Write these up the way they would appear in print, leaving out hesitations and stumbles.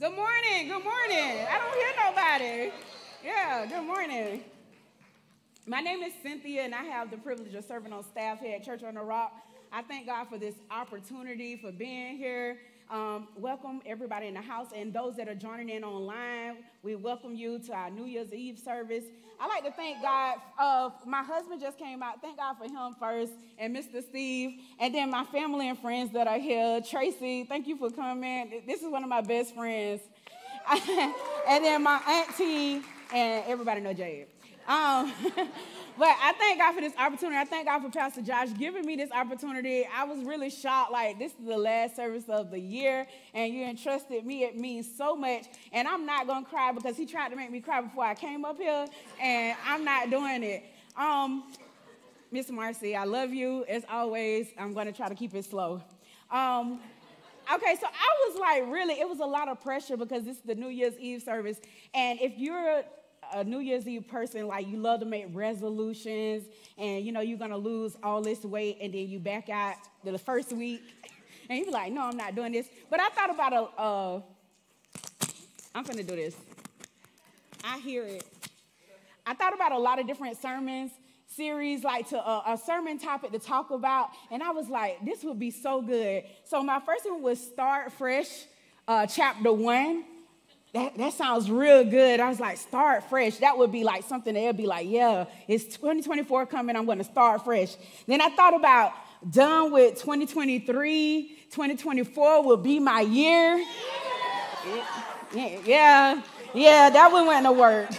Good morning. Good morning. I don't hear nobody. Yeah, good morning. My name is Cynthia, and I have the privilege of serving on staff here at Church on the Rock. I thank God for this opportunity, for being here. Welcome everybody in the house and those that are joining in online. We welcome you to our New Year's Eve service. I like to thank God. My husband just came out. Thank God for him first, and Mr. Steve, and then my family and friends that are here. Tracy, thank you for coming. This is one of my best friends. And then my auntie, and everybody know Jade. But I thank God for this opportunity. I thank God for Pastor Josh giving me this opportunity. I was really shocked, like, this is the last service of the year, and you entrusted me. It means so much, and I'm not going to cry because he tried to make me cry before I came up here, and I'm not doing it. Miss Marcy, I love you. As always, I'm going to try to keep it slow. Okay, so I was like, really, it was a lot of pressure because this is the New Year's Eve service, and if you're a New Year's Eve person, like, you love to make resolutions, and you know you're gonna lose all this weight, and then you back out the first week and you be like, no, I'm not doing this. But I thought about I'm gonna do this. I hear it. I thought about a lot of different sermons series, like to a sermon topic to talk about, and I was like, this would be so good. So my first one was Start Fresh, chapter 1. That sounds real good. I was like, start fresh. That would be like something they'll be like, yeah, it's 2024 coming. I'm going to start fresh. Then I thought about done with 2023. 2024 will be my year. Yeah, that one went to work.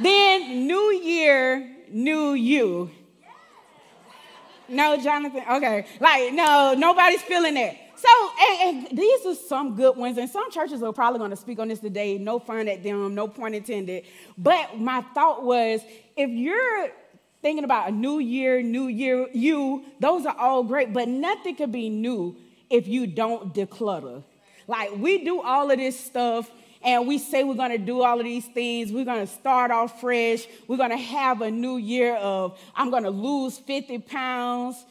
Then new year, new you. No, Jonathan. Okay. Like, no, nobody's feeling it. So, and these are some good ones, and some churches are probably going to speak on this today. No fun at them, no point intended. But my thought was, if you're thinking about a new year, you, those are all great, but nothing could be new if you don't declutter. Like, we do all of this stuff, and we say we're going to do all of these things. We're going to start off fresh. We're going to have a new year of, I'm going to lose 50 pounds.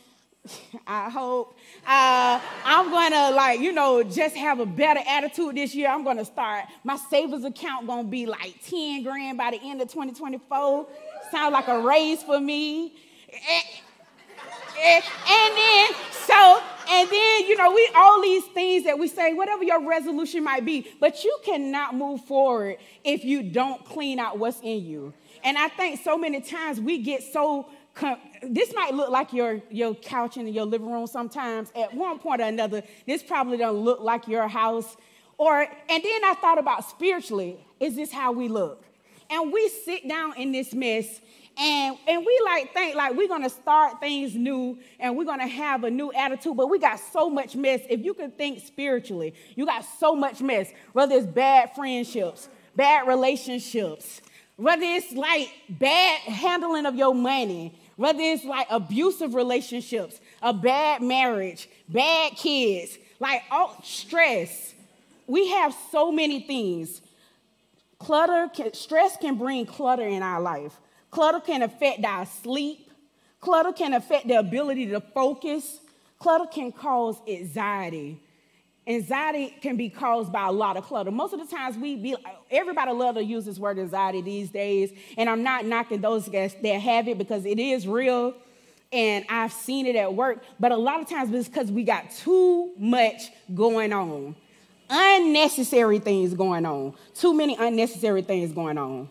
I hope. I'm going to, like, you know, just have a better attitude this year. I'm going to start. My savings account going to be like 10 grand by the end of 2024. Sounds like a raise for me. And then, you know, we all these things that we say, whatever your resolution might be, but you cannot move forward if you don't clean out what's in you. And I think so many times we get so this might look like your couch in your living room sometimes. At one point or another, this probably doesn't look like your house. And then I thought about spiritually, is this how we look? And we sit down in this mess, and we like think like we're going to start things new, and we're going to have a new attitude, but we got so much mess. If you can think spiritually, you got so much mess, whether it's bad friendships, bad relationships, whether it's like bad handling of your money, whether it's like abusive relationships, a bad marriage, bad kids, like all stress. We have so many things. Stress can bring clutter in our life. Clutter can affect our sleep. Clutter can affect the ability to focus. Clutter can cause anxiety. Anxiety can be caused by a lot of clutter. Most of the times everybody loves to use this word anxiety these days, and I'm not knocking those guys that have it because it is real, and I've seen it at work, but a lot of times it's because we got too much going on. Unnecessary things going on. Too many unnecessary things going on.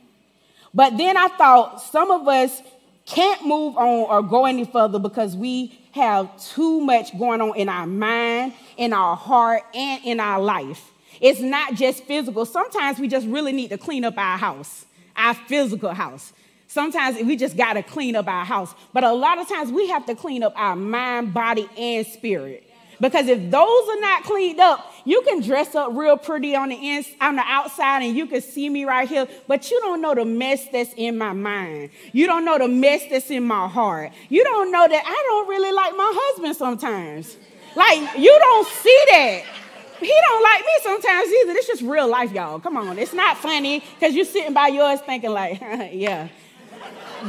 But then I thought some of us can't move on or go any further because we have too much going on in our mind, in our heart, and in our life. It's not just physical. Sometimes we just really need to clean up our house, our physical house. Sometimes we just got to clean up our house. But a lot of times we have to clean up our mind, body, and spirit. Because if those are not cleaned up, you can dress up real pretty on the outside, and you can see me right here, but you don't know the mess that's in my mind. You don't know the mess that's in my heart. You don't know that I don't really like my husband sometimes. Like, you don't see that. He don't like me sometimes either. It's just real life, y'all. Come on. It's not funny because you're sitting by yours thinking like, yeah.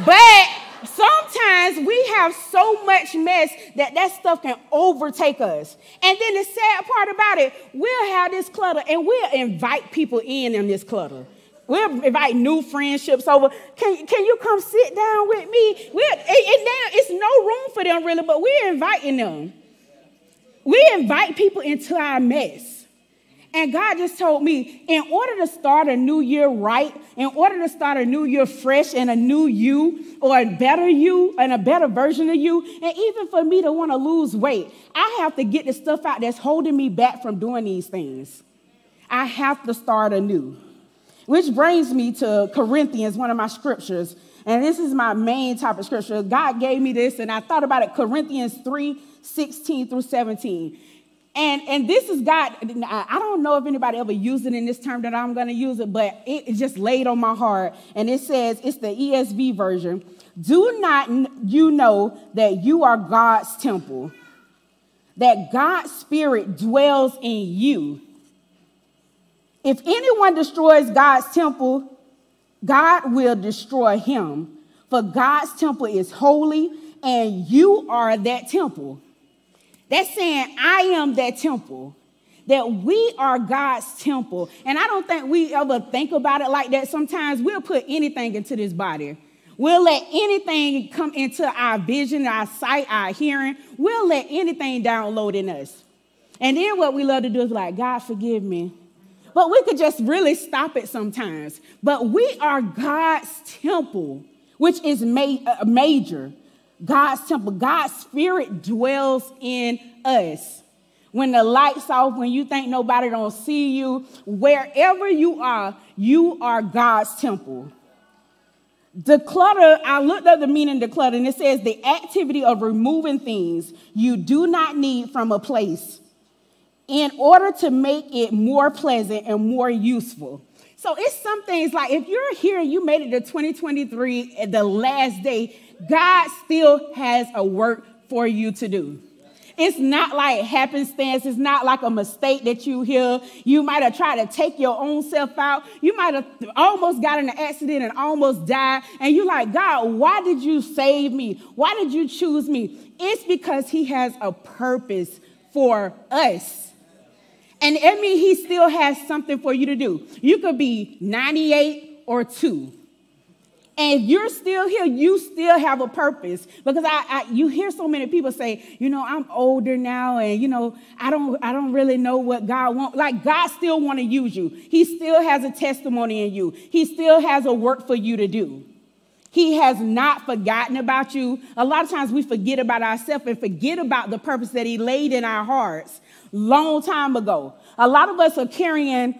But Sometimes we have so much mess that stuff can overtake us. And then the sad part about it, we'll have this clutter and we'll invite people in this clutter. We'll invite new friendships over. Can you come sit down with me? It's no room for them really, but we're inviting them. We invite people into our mess. And God just told me, in order to start a new year right, in order to start a new year fresh and a new you, or a better you and a better version of you, and even for me to want to lose weight, I have to get the stuff out that's holding me back from doing these things. I have to start anew. Which brings me to Corinthians, one of my scriptures. And this is my main topic scripture. God gave me this, and I thought about it, Corinthians 3:16 through 17. And this is God, I don't know if anybody ever used it in this term that I'm going to use it, but it just laid on my heart. And it says, it's the ESV version. Do not you know that you are God's temple, that God's spirit dwells in you? If anyone destroys God's temple, God will destroy him. For God's temple is holy, and you are that temple. That's saying I am that temple, that we are God's temple. And I don't think we ever think about it like that. Sometimes we'll put anything into this body. We'll let anything come into our vision, our sight, our hearing. We'll let anything download in us. And then what we love to do is like, God, forgive me. But we could just really stop it sometimes. But we are God's temple, which is major. God's temple, God's spirit dwells in us. When the light's off, when you think nobody don't see you, wherever you are God's temple. Declutter, I looked up the meaning of declutter, and it says the activity of removing things you do not need from a place in order to make it more pleasant and more useful. So it's some things like if you're here and you made it to 2023, the last day, God still has a work for you to do. It's not like happenstance. It's not like a mistake that you hear. You might have tried to take your own self out. You might have almost got in an accident and almost died. And you're like, God, why did you save me? Why did you choose me? It's because he has a purpose for us. And I mean, he still has something for you to do. You could be 98 or 2. And if you're still here, you still have a purpose. Because you hear so many people say, I'm older now, and, I don't really know what God wants. Like, God still want to use you. He still has a testimony in you. He still has a work for you to do. He has not forgotten about you. A lot of times we forget about ourselves and forget about the purpose that he laid in our hearts long time ago. A lot of us are carrying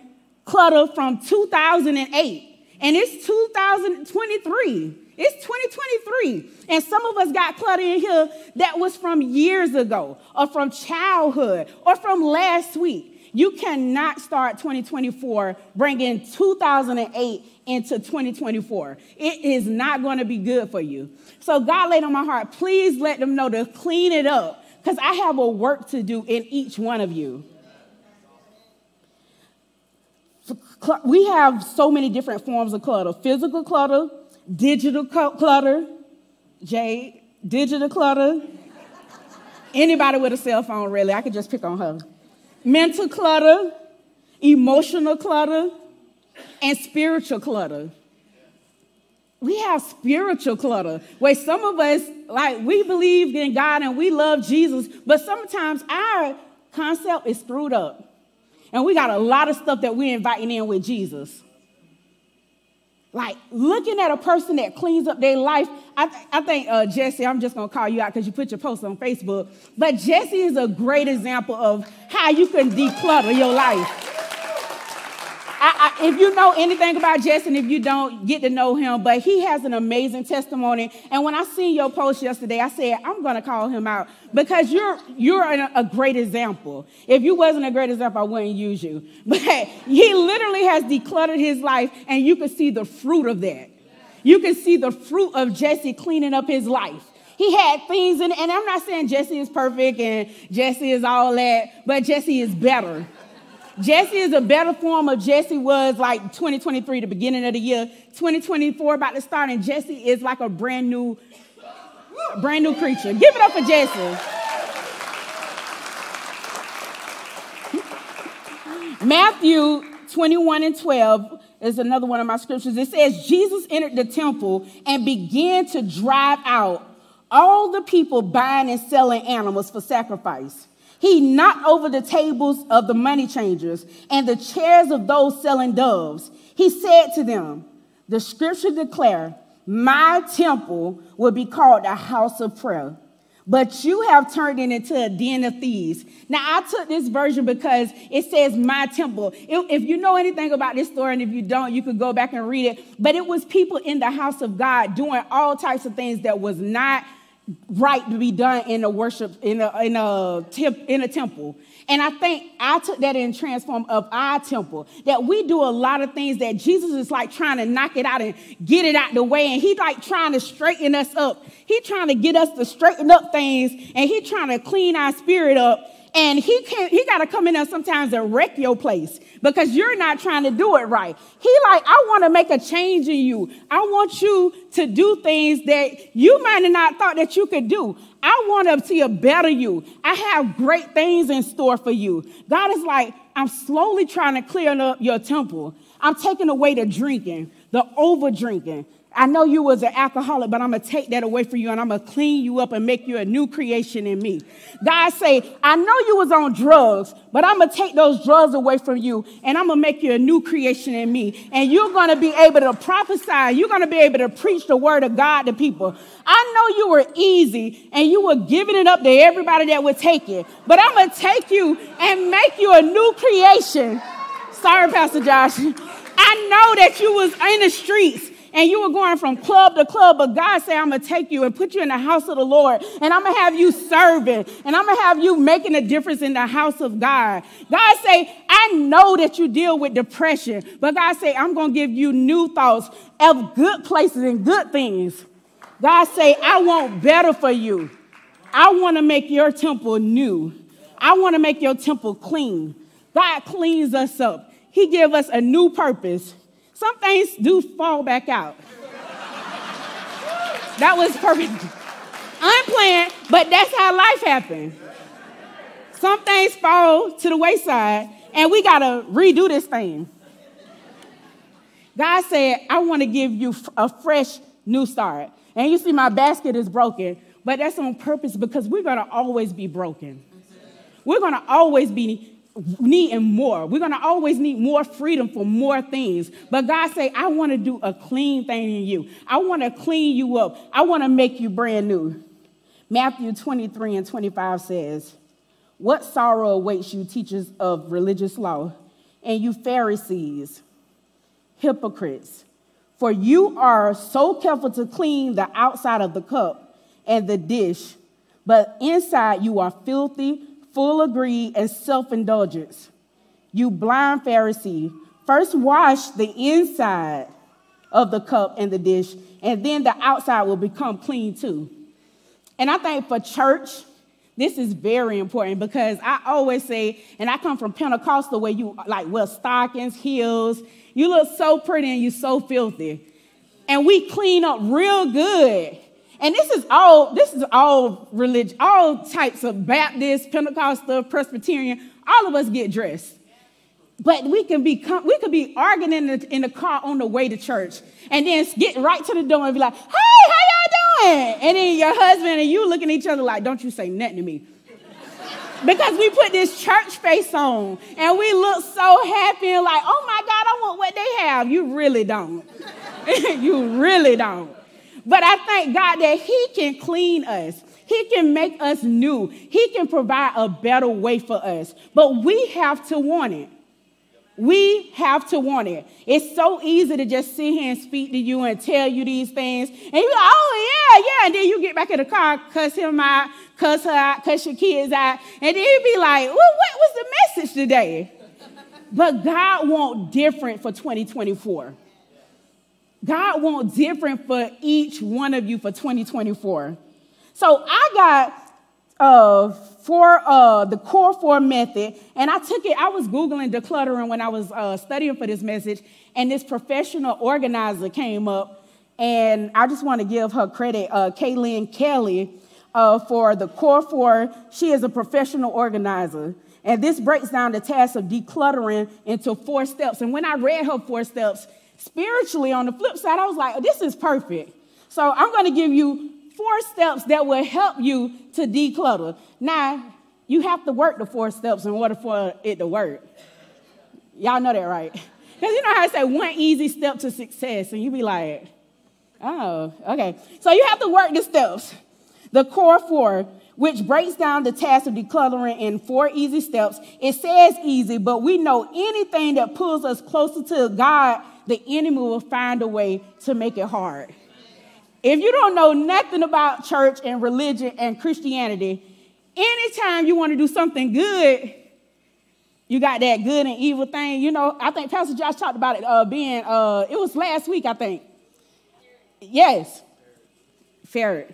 clutter from 2008, and it's 2023. It's 2023, and some of us got clutter in here that was from years ago or from childhood or from last week. You cannot start 2024 bringing 2008 into 2024. It is not going to be good for you. So God laid on my heart, please let them know to clean it up, because I have a work to do in each one of you. We have so many different forms of clutter. Physical clutter, digital clutter. Jade, digital clutter. Anybody with a cell phone, really. I could just pick on her. Mental clutter, emotional clutter, and spiritual clutter. We have spiritual clutter where some of us, like, we believe in God and we love Jesus, but sometimes our concept is screwed up. And we got a lot of stuff that we're inviting in with Jesus. Like, looking at a person that cleans up their life, I think Jesse, I'm just going to call you out because you put your post on Facebook, but Jesse is a great example of how you can declutter your life. If you know anything about Jesse, and if you don't, get to know him, but he has an amazing testimony. And when I seen your post yesterday, I said, I'm going to call him out because you're a great example. If you wasn't a great example, I wouldn't use you. But he literally has decluttered his life, and you can see the fruit of that. You can see the fruit of Jesse cleaning up his life. He had things in it, and I'm not saying Jesse is perfect and Jesse is all that, but Jesse is better. Jesse is a better form of Jesse was like 2023, the beginning of the year. 2024 about to start, and Jesse is like a brand new Brand new creature. Give it up for Jesse. Matthew 21:12 is another one of my scriptures. It says, Jesus entered the temple and began to drive out all the people buying and selling animals for sacrifice. He knocked over the tables of the money changers and the chairs of those selling doves. He said to them, the scripture declare, my temple will be called a house of prayer, but you have turned it into a den of thieves. Now, I took this version because it says my temple. If you know anything about this story, and if you don't, you could go back and read it. But it was people in the house of God doing all types of things that was not right to be done in a worship, in a temple. And I think I took that in transform of our temple, that we do a lot of things that Jesus is like trying to knock it out and get it out the way. And he's like trying to straighten us up. He's trying to get us to straighten up things, and he's trying to clean our spirit up. And he got to come in there sometimes and wreck your place because you're not trying to do it right. He like, I want to make a change in you. I want you to do things that you might have not thought that you could do. I want to better you. I have great things in store for you. God is like, I'm slowly trying to clear up your temple. I'm taking away the drinking, the over drinking. I know you was an alcoholic, but I'm going to take that away from you, and I'm going to clean you up and make you a new creation in me. God say, I know you was on drugs, but I'm going to take those drugs away from you, and I'm going to make you a new creation in me. And you're going to be able to prophesy. You're going to be able to preach the word of God to people. I know you were easy, and you were giving it up to everybody that would take it, but I'm going to take you and make you a new creation. Sorry, Pastor Josh. I know that you was in the streets, and you were going from club to club, but God said, I'm going to take you and put you in the house of the Lord, and I'm going to have you serving, and I'm going to have you making a difference in the house of God. God say, I know that you deal with depression, but God say, I'm going to give you new thoughts of good places and good things. God say, I want better for you. I want to make your temple new. I want to make your temple clean. God cleans us up. He give us a new purpose. Some things do fall back out. That was perfect. Unplanned, but that's how life happened. Some things fall to the wayside, and we got to redo this thing. God said, I want to give you a fresh new start. And you see my basket is broken, but that's on purpose because we're going to always be broken. We're going to always be needing more. We're going to always need more freedom for more things. But God say, I want to do a clean thing in you. I want to clean you up. I want to make you brand new. Matthew 23:25 says, what sorrow awaits you, teachers of religious law, and you Pharisees, hypocrites, for you are so careful to clean the outside of the cup and the dish, but inside you are filthy, full of greed and self-indulgence. You blind Pharisee, first wash the inside of the cup and the dish, and then the outside will become clean too. And I think for church, this is very important because I always say, and I come from Pentecostal where you like wear stockings, heels. You look so pretty and you so filthy. And we clean up real good. And this is all religion, all types of Baptist, Pentecostal, Presbyterian, all of us get dressed. But we could be arguing in the car on the way to church and then get right to the door and be like, hey, how y'all doing? And then your husband and you looking at each other like, don't you say nothing to me. Because we put this church face on and we look so happy and like, oh my God, I want what they have. You really don't. You really don't. But I thank God that he can clean us. He can make us new. He can provide a better way for us. But we have to want it. We have to want it. It's so easy to just sit here and speak to you and tell you these things. And you're like, oh, yeah. And then you get back in the car, cuss him out, cuss her out, cuss your kids out. And then you'd be like, well, what was the message today? But God wants different for 2024. God wants different for each one of you for 2024. So I got the core four method, and I took it. I was Googling decluttering when I was studying for this message, and this professional organizer came up And I just want to give her credit, Kaylynn Kelly, for the core four. She is a professional organizer. And this breaks down the task of decluttering into four steps. And when I read her four steps, spiritually, on the flip side, I was like, this is perfect. So I'm going to give you four steps that will help you to declutter. Now, you have to work the four steps in order for it to work. Y'all know that, right? Because you know how I say one easy step to success, and you be like, oh, okay. So you have to work the steps. The core four, which breaks down the task of decluttering in four easy steps. It says easy, but we know anything that pulls us closer to God, the enemy will find a way to make it hard. If you don't know nothing about church and religion and Christianity, anytime you want to do something good, you got that good and evil thing. You know, I think Pastor Josh talked about it being, it was last week, I think. Yes. Ferret.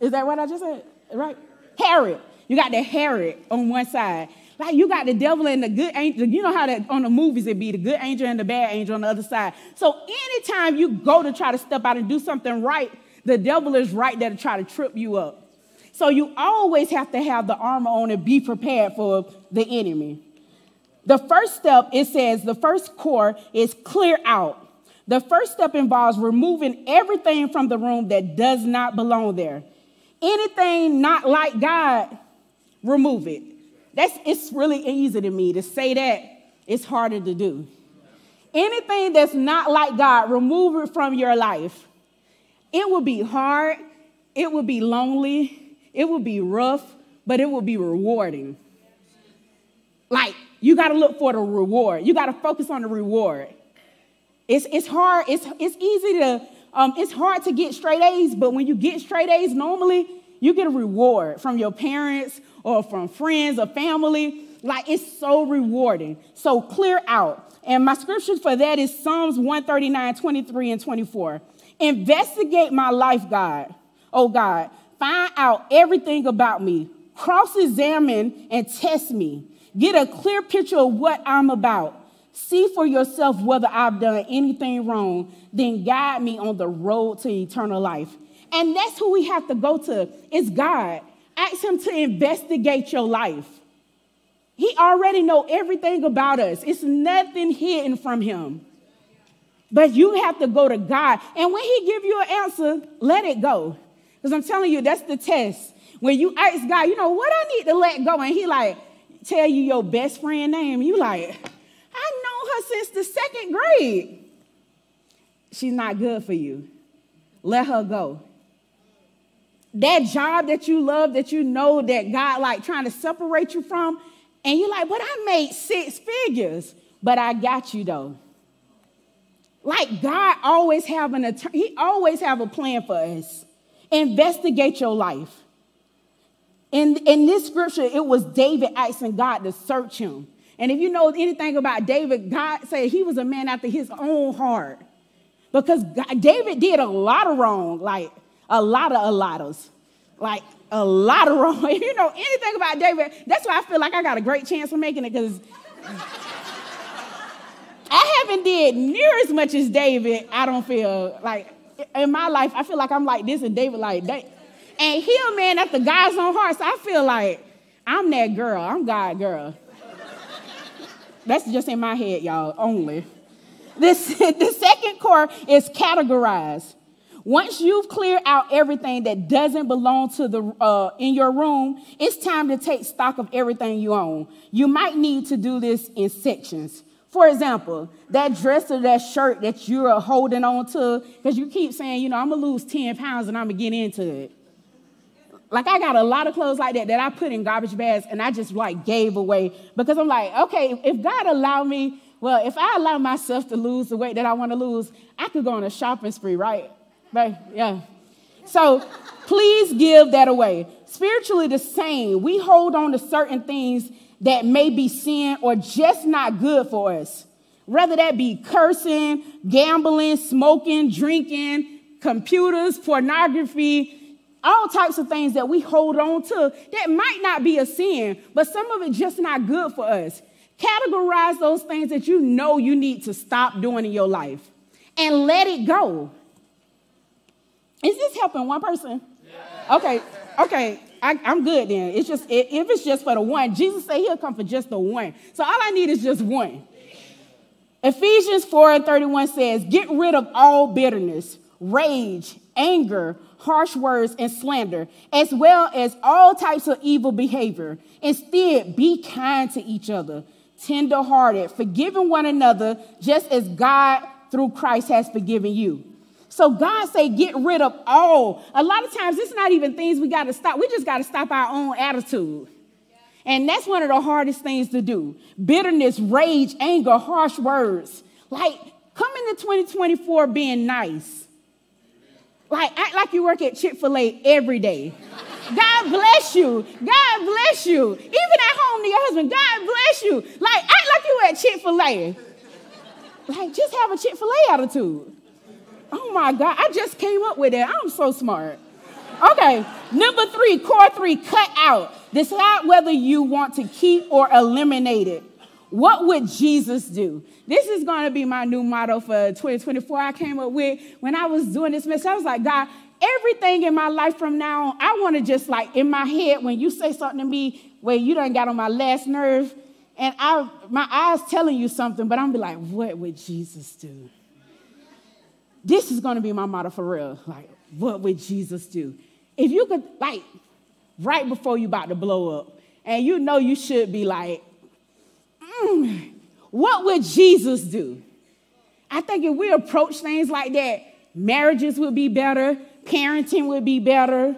Is that what I just said? Right? Herod. You got the Herod on one side. Like you got the devil and the good angel. You know how that on the movies it be, the good angel and the bad angel on the other side. So anytime you go to try to step out and do something right, the devil is right there to try to trip you up. So you always have to have the armor on and be prepared for the enemy. The first step, it says, the first core is clear out. The first step involves removing everything from the room that does not belong there. Anything not like God, remove it. It's really easy to me to say that. It's harder to do. Anything that's not like God, remove it from your life. It will be hard. It will be lonely. It will be rough, but it will be rewarding. Like, you got to look for the reward. You got to focus on the reward. It's hard. It's easy to... it's hard to get straight A's, but when you get straight A's, normally you get a reward from your parents or from friends or family. Like, it's so rewarding. So clear out. And my scripture for that is Psalms 139, 23 and 24. Investigate my life, God. Oh, God, find out everything about me. Cross-examine and test me. Get a clear picture of what I'm about. See for yourself whether I've done anything wrong, then guide me on the road to eternal life. And that's who we have to go to. It's God. Ask him to investigate your life. He already knows everything about us. It's nothing hidden from him. But you have to go to God. And when he gives you an answer, let it go. Because I'm telling you, that's the test. When you ask God, you know, what I need to let go? And he like, tell you your best friend name. You like... I know her since the second grade. She's not good for you. Let her go. That job that you love, that you know that God like trying to separate you from, and you're like, but I made six figures, but I got you though. Like God always have an attorney. He always have a plan for us. Investigate your life. In this scripture, it was David asking God to search him. And if you know anything about David, God said he was a man after his own heart. Because God, David did a lot of wrong, like a lot of wrong. If you know anything about David, that's why I feel like I got a great chance for making it, because I haven't did near as much as David. I don't feel like in my life, I feel like I'm like this and David like that. And he a man after God's own heart, so I feel like I'm that girl. I'm God's girl. That's just in my head, y'all, only. The second core is categorize. Once you've cleared out everything that doesn't belong to the in your room, it's time to take stock of everything you own. You might need to do this in sections. For example, that dress or that shirt that you're holding on to, because you keep saying, you know, I'm going to lose 10 pounds and I'm going to get into it. Like, I got a lot of clothes like that I put in garbage bags and I just, like, gave away. Because I'm like, okay, if God allowed me, well, if I allow myself to lose the weight that I want to lose, I could go on a shopping spree, right? Right? Yeah. So please give that away. Spiritually the same. We hold on to certain things that may be sin or just not good for us. Whether that be cursing, gambling, smoking, drinking, computers, pornography, all types of things that we hold on to that might not be a sin, but some of it just not good for us. Categorize those things that you know you need to stop doing in your life and let it go. Is this helping one person? Yeah. Okay. I'm good then. It's just, if it's just for the one, Jesus said he'll come for just the one. So all I need is just one. Ephesians 4:31 says, get rid of all bitterness, rage, anger, harsh words, and slander, as well as all types of evil behavior. Instead, be kind to each other, tenderhearted, forgiving one another, just as God through Christ has forgiven you. So God say, get rid of all. A lot of times, it's not even things we got to stop. We just got to stop our own attitude. And that's one of the hardest things to do. Bitterness, rage, anger, harsh words. Like, come into 2024 being nice. Like, act like you work at Chick-fil-A every day. God bless you. God bless you. Even at home to your husband, God bless you. Like, act like you at Chick-fil-A. Like, just have a Chick-fil-A attitude. Oh, my God. I just came up with it. I'm so smart. Okay. Number three, core three, cut out. Decide whether you want to keep or eliminate it. What would Jesus do? This is going to be my new motto for 2024 I came up with. When I was doing this message, I was like, God, everything in my life from now on, I want to just like in my head, when you say something to me, well, you done got on my last nerve, and my eyes telling you something, but I'm be like, what would Jesus do? This is going to be my motto for real. Like, what would Jesus do? If you could, like, right before you about to blow up, and you know you should be like, what would Jesus do? I think if we approach things like that, marriages would be better, parenting would be better,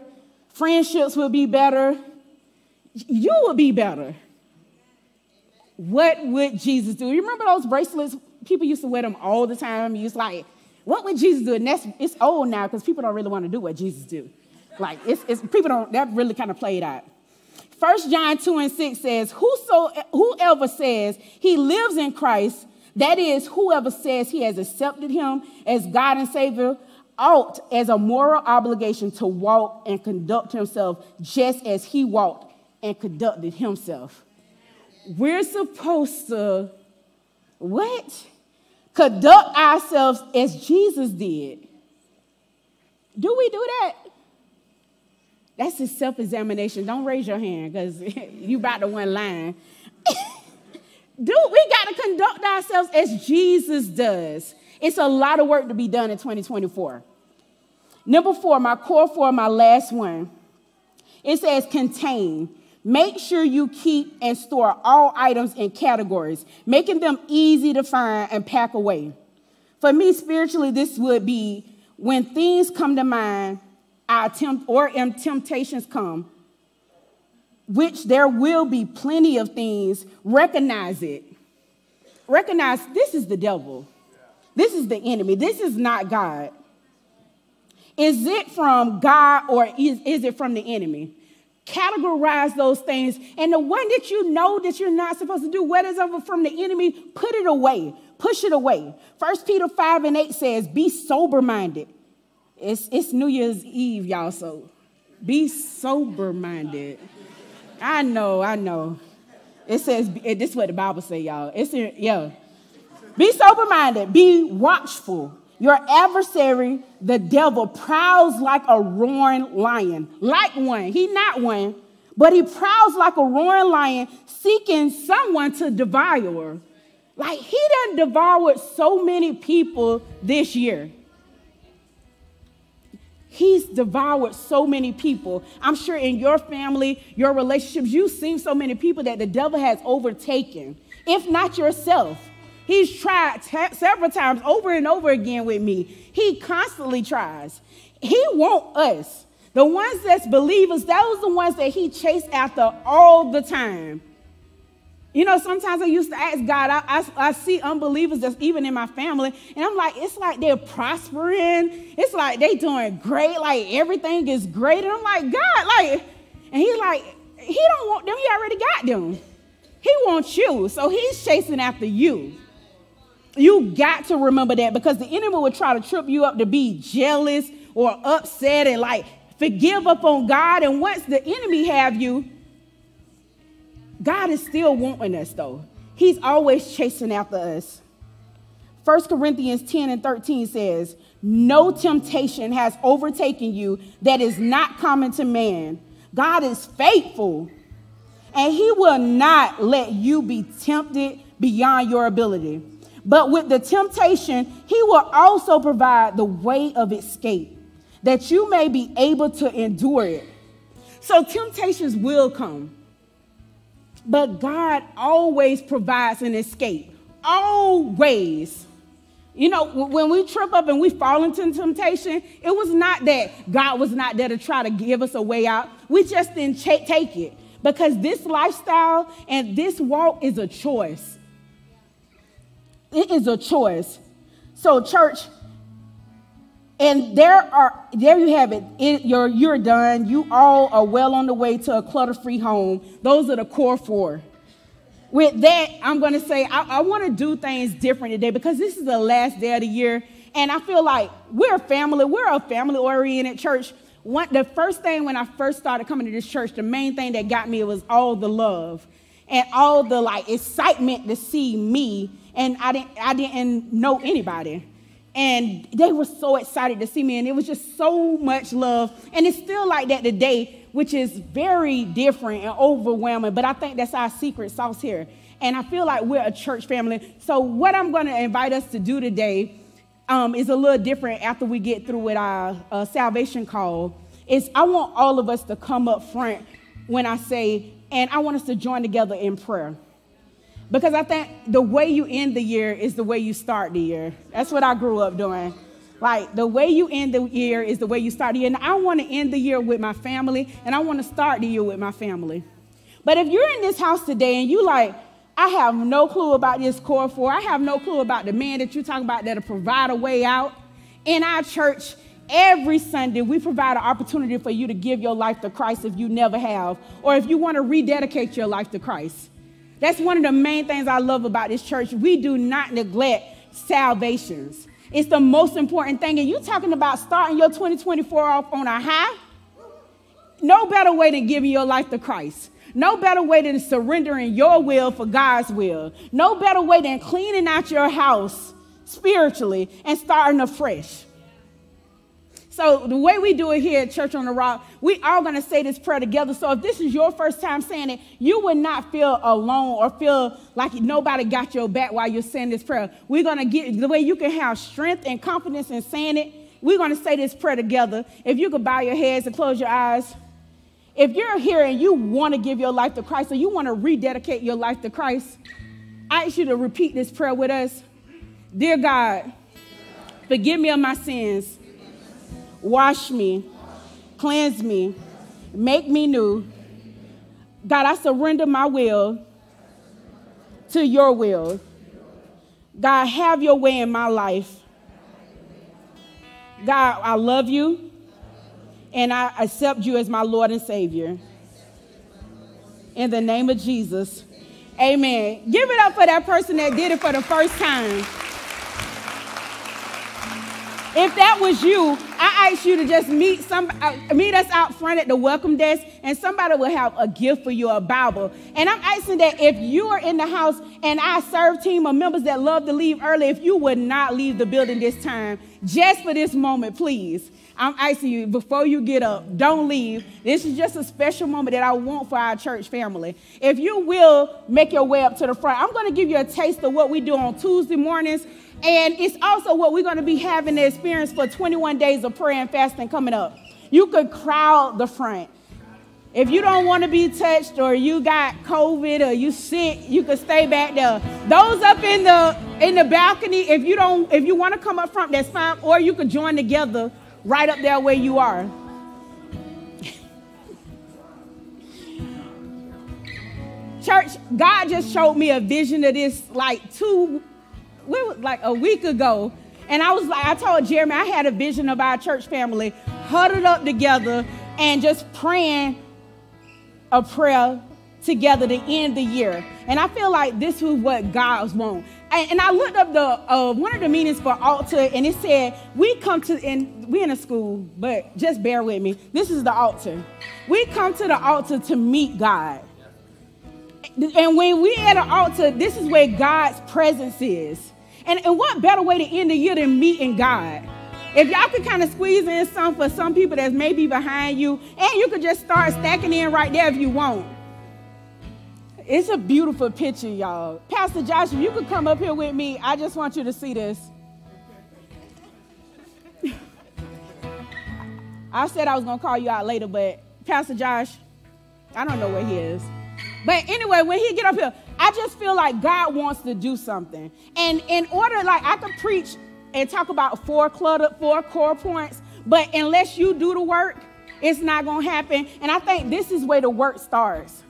friendships would be better, you would be better. What would Jesus do? You remember those bracelets? People used to wear them all the time. It's like, what would Jesus do? And it's old now because people don't really want to do what Jesus do. Like, people don't, that really kind of played out. 1 John 2:6 says, whoever says he lives in Christ, that is, whoever says he has accepted him as God and Savior, ought as a moral obligation to walk and conduct himself just as he walked and conducted himself. We're supposed to, what? Conduct ourselves as Jesus did. Do we do that? That's a self-examination. Don't raise your hand because you about to one line. Dude, we got to conduct ourselves as Jesus does. It's a lot of work to be done in 2024. Number four, my core four, my last one. It says contain. Make sure you keep and store all items in categories, making them easy to find and pack away. For me, spiritually, this would be when things come to mind, temptations come, which there will be plenty of things, recognize it. Recognize this is the devil. This is the enemy. This is not God. Is it from God or is it from the enemy? Categorize those things. And the one that you know that you're not supposed to do, what is over from the enemy, put it away. Push it away. 1 Peter 5:8 says, be sober-minded. It's New Year's Eve, y'all, so be sober-minded. I know. It says, this is what the Bible says, y'all. Be sober-minded. Be watchful. Your adversary, the devil, prowls like a roaring lion. Like one. He not one, but he prowls like a roaring lion, seeking someone to devour. Like, he done devoured so many people this year. He's devoured so many people. I'm sure in your family, your relationships, you've seen so many people that the devil has overtaken, if not yourself. He's tried several times over and over again with me. He constantly tries. He wants us. The ones that's believers, those are the ones that he chased after all the time. You know, sometimes I used to ask God, I see unbelievers that's even in my family, and I'm like, it's like they're prospering. It's like they doing great, like everything is great. And I'm like, God, and he's like, he don't want them. He already got them. He wants you. So he's chasing after you. You got to remember that because the enemy will try to trip you up to be jealous or upset and like forgive up on God. And once the enemy have you, God is still wanting us, though. He's always chasing after us. 1 Corinthians 10 and 13 says, no temptation has overtaken you that is not common to man. God is faithful, and he will not let you be tempted beyond your ability. But with the temptation, he will also provide the way of escape, that you may be able to endure it. So temptations will come, but God always provides an escape. Always. You know, when we trip up and we fall into temptation, it was not that God was not there to try to give us a way out. We just didn't take it, because this lifestyle and this walk is a choice. It is a choice. So church, and there you have it. You're done. You all are well on the way to a clutter-free home. Those are the core four. With that, I'm going to say I want to do things different today, because this is the last day of the year, and I feel like we're a family. We're a family-oriented church. The first thing when I first started coming to this church, the main thing that got me was all the love and all the excitement to see me. And I didn't know anybody, and they were so excited to see me, and it was just so much love. And it's still like that today, which is very different and overwhelming, but I think that's our secret sauce here. And I feel like we're a church family. So what I'm going to invite us to do today is a little different after we get through with our salvation call. I want all of us to come up front when I say, and I want us to join together in prayer. Because I think the way you end the year is the way you start the year. That's what I grew up doing. The way you end the year is the way you start the year. And I want to end the year with my family, and I want to start the year with my family. But if you're in this house today and you I have no clue about this core four. I have no clue about the man that you're talking about that'll provide a way out. In our church, every Sunday, we provide an opportunity for you to give your life to Christ if you never have, or if you want to rededicate your life to Christ. That's one of the main things I love about this church. We do not neglect salvations. It's the most important thing. And you're talking about starting your 2024 off on a high? No better way than giving your life to Christ. No better way than surrendering your will for God's will. No better way than cleaning out your house spiritually and starting afresh. So the way we do it here at Church on the Rock, we all going to say this prayer together. So if this is your first time saying it, you would not feel alone or feel like nobody got your back while you're saying this prayer. We're going to get the way you can have strength and confidence in saying it. We're going to say this prayer together. If you could bow your heads and close your eyes. If you're here and you want to give your life to Christ, or you want to rededicate your life to Christ, I ask you to repeat this prayer with us. Dear God, forgive me of my sins. Wash me, cleanse me, make me new. God, I surrender my will to your will. God, have your way in my life. God, I love you, and I accept you as my Lord and Savior. In the name of Jesus, amen. Give it up for that person that did it for the first time. If that was you, I ask you to just meet us out front at the welcome desk, and somebody will have a gift for you, a Bible. And I'm asking that if you are in the house, and our serve team of members that love to leave early, if you would not leave the building this time, just for this moment, please. I'm asking you, before you get up, don't leave. This is just a special moment that I want for our church family. If you will make your way up to the front, I'm going to give you a taste of what we do on Tuesday mornings. And it's also what we're going to be having the experience for 21 days of prayer and fasting coming up. You could crowd the front. If you don't want to be touched, or you got COVID, or you sick, you could stay back there. Those up in the balcony, if you want to come up front, that's fine. Or you could join together right up there where you are. Church, God just showed me a vision of this a week ago, and I told Jeremy I had a vision of our church family huddled up together and just praying a prayer together to end the year. And I feel like this was what God's want. And I looked up the one of the meanings for altar, and it said we're in a school, but just bear with me. This is the altar. We come to the altar to meet God. And when we're at an altar, this is where God's presence is. And what better way to end the year than meeting God? If y'all could kind of squeeze in some for some people that's maybe behind you, and you could just start stacking in right there if you want. It's a beautiful picture, y'all. Pastor Josh, if you could come up here with me, I just want you to see this. I said I was going to call you out later, but Pastor Josh, I don't know where he is. But anyway, when he get up here, I just feel like God wants to do something. And in order, like, I could preach and talk about four core points, but unless you do the work, it's not going to happen. And I think this is where the work starts.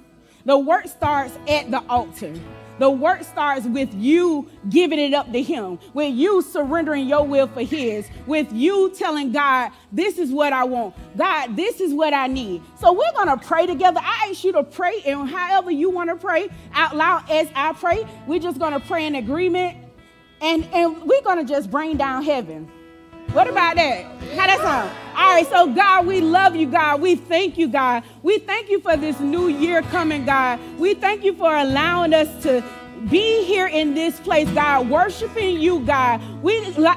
The work starts at the altar. The work starts with you giving it up to him, with you surrendering your will for his, with you telling God, this is what I want. God, this is what I need. So we're going to pray together. I ask you to pray, and however you want to pray out loud as I pray, we're just going to pray in agreement, and we're going to just bring down heaven. What about that? How that sound? All right, so God, we love you, God. We thank you, God. We thank you for this new year coming, God. We thank you for allowing us to be here in this place, God, worshiping you, God.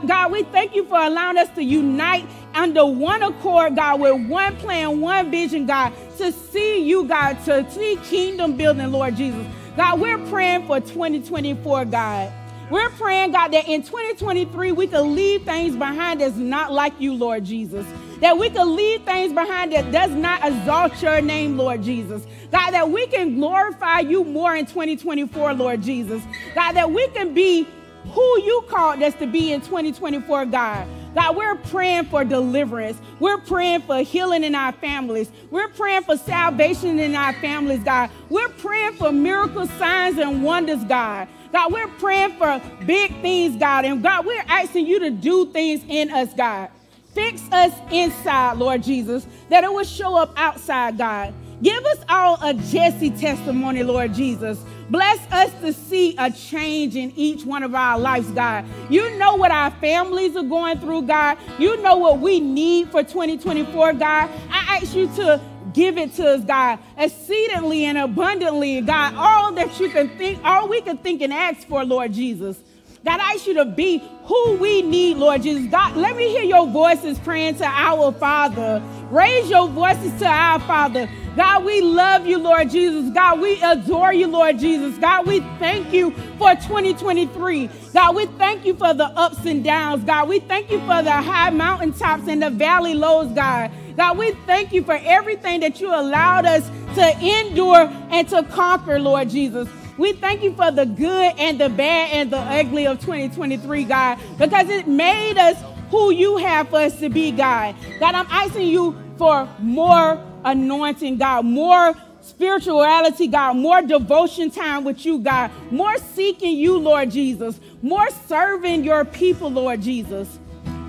God, we thank you for allowing us to unite under one accord, God, with one plan, one vision, God, to see you, God, to see kingdom building, Lord Jesus. God, we're praying for 2024, God. We're praying, God, that in 2023, we can leave things behind that's not like you, Lord Jesus. That we can leave things behind that does not exalt your name, Lord Jesus. God, that we can glorify you more in 2024, Lord Jesus. God, that we can be who you called us to be in 2024, God. God, we're praying for deliverance. We're praying for healing in our families. We're praying for salvation in our families, God. We're praying for miracles, signs, and wonders, God. God, we're praying for big things, God. And God, we're asking you to do things in us, God. Fix us inside, Lord Jesus, that it will show up outside, God. Give us all a Jesse testimony, Lord Jesus. Bless us to see a change in each one of our lives, God. You know what our families are going through, God. You know what we need for 2024, God. I ask you to give it to us, God, exceedingly and abundantly, God, all that you can think, all we can think and ask for, Lord Jesus. God, I ask you to be who we need, Lord Jesus. God, let me hear your voices praying to our Father. Raise your voices to our Father. God, we love you, Lord Jesus. God, we adore you, Lord Jesus. God, we thank you for 2023. God, we thank you for the ups and downs. God, we thank you for the high mountaintops and the valley lows, God. God, we thank you for everything that you allowed us to endure and to conquer, Lord Jesus. We thank you for the good and the bad and the ugly of 2023, God, because it made us who you have for us to be, God. God, I'm asking you for more anointing, God, more spirituality, God, more devotion time with you, God, more seeking you, Lord Jesus, more serving your people, Lord Jesus.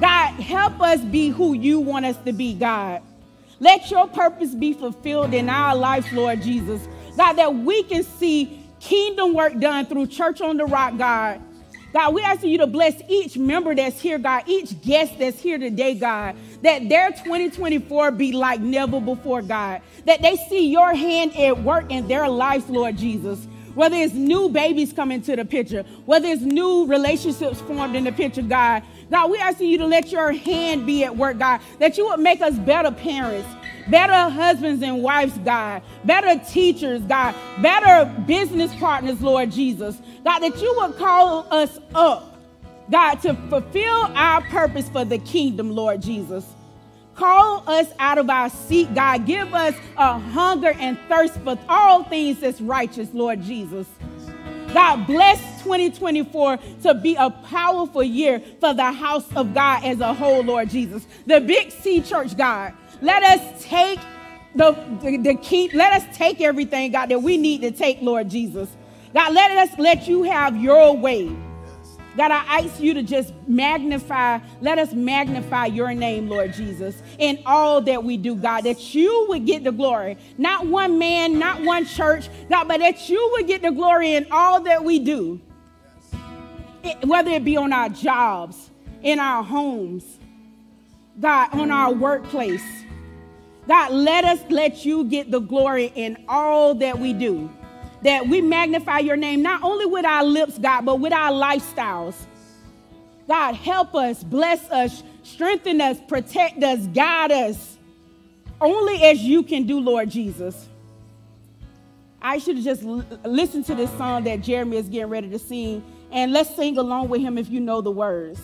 God, help us be who you want us to be, God. Let your purpose be fulfilled in our lives, Lord Jesus. God, that we can see kingdom work done through Church on the Rock, God. God, we ask you to bless each member that's here, God, each guest that's here today, God, that their 2024 be like never before, God, that they see your hand at work in their lives, Lord Jesus. Whether it's new babies coming to the picture, whether it's new relationships formed in the picture, God. God, we asking you to let your hand be at work, God, that you would make us better parents, better husbands and wives, God, better teachers, God, better business partners, Lord Jesus. God, that you would call us up, God, to fulfill our purpose for the kingdom, Lord Jesus. Call us out of our seat, God. Give us a hunger and thirst for all things that's righteous, Lord Jesus. God, bless 2024 to be a powerful year for the house of God as a whole, Lord Jesus. The Big C Church, God. Let us take the key. Let us take everything, God, that we need to take, Lord Jesus. God, let us let you have your way. God, I ask you to just magnify, let us magnify your name, Lord Jesus, in all that we do, God, that you would get the glory. Not one man, not one church, God, but that you would get the glory in all that we do. Whether it be on our jobs, in our homes, God, on our workplace. God, let us let you get the glory in all that we do. That we magnify your name, not only with our lips, God, but with our lifestyles. God, help us, bless us, strengthen us, protect us, guide us. Only as you can do, Lord Jesus. I should have just listened to this song that Jeremy is getting ready to sing, and let's sing along with him if you know the words.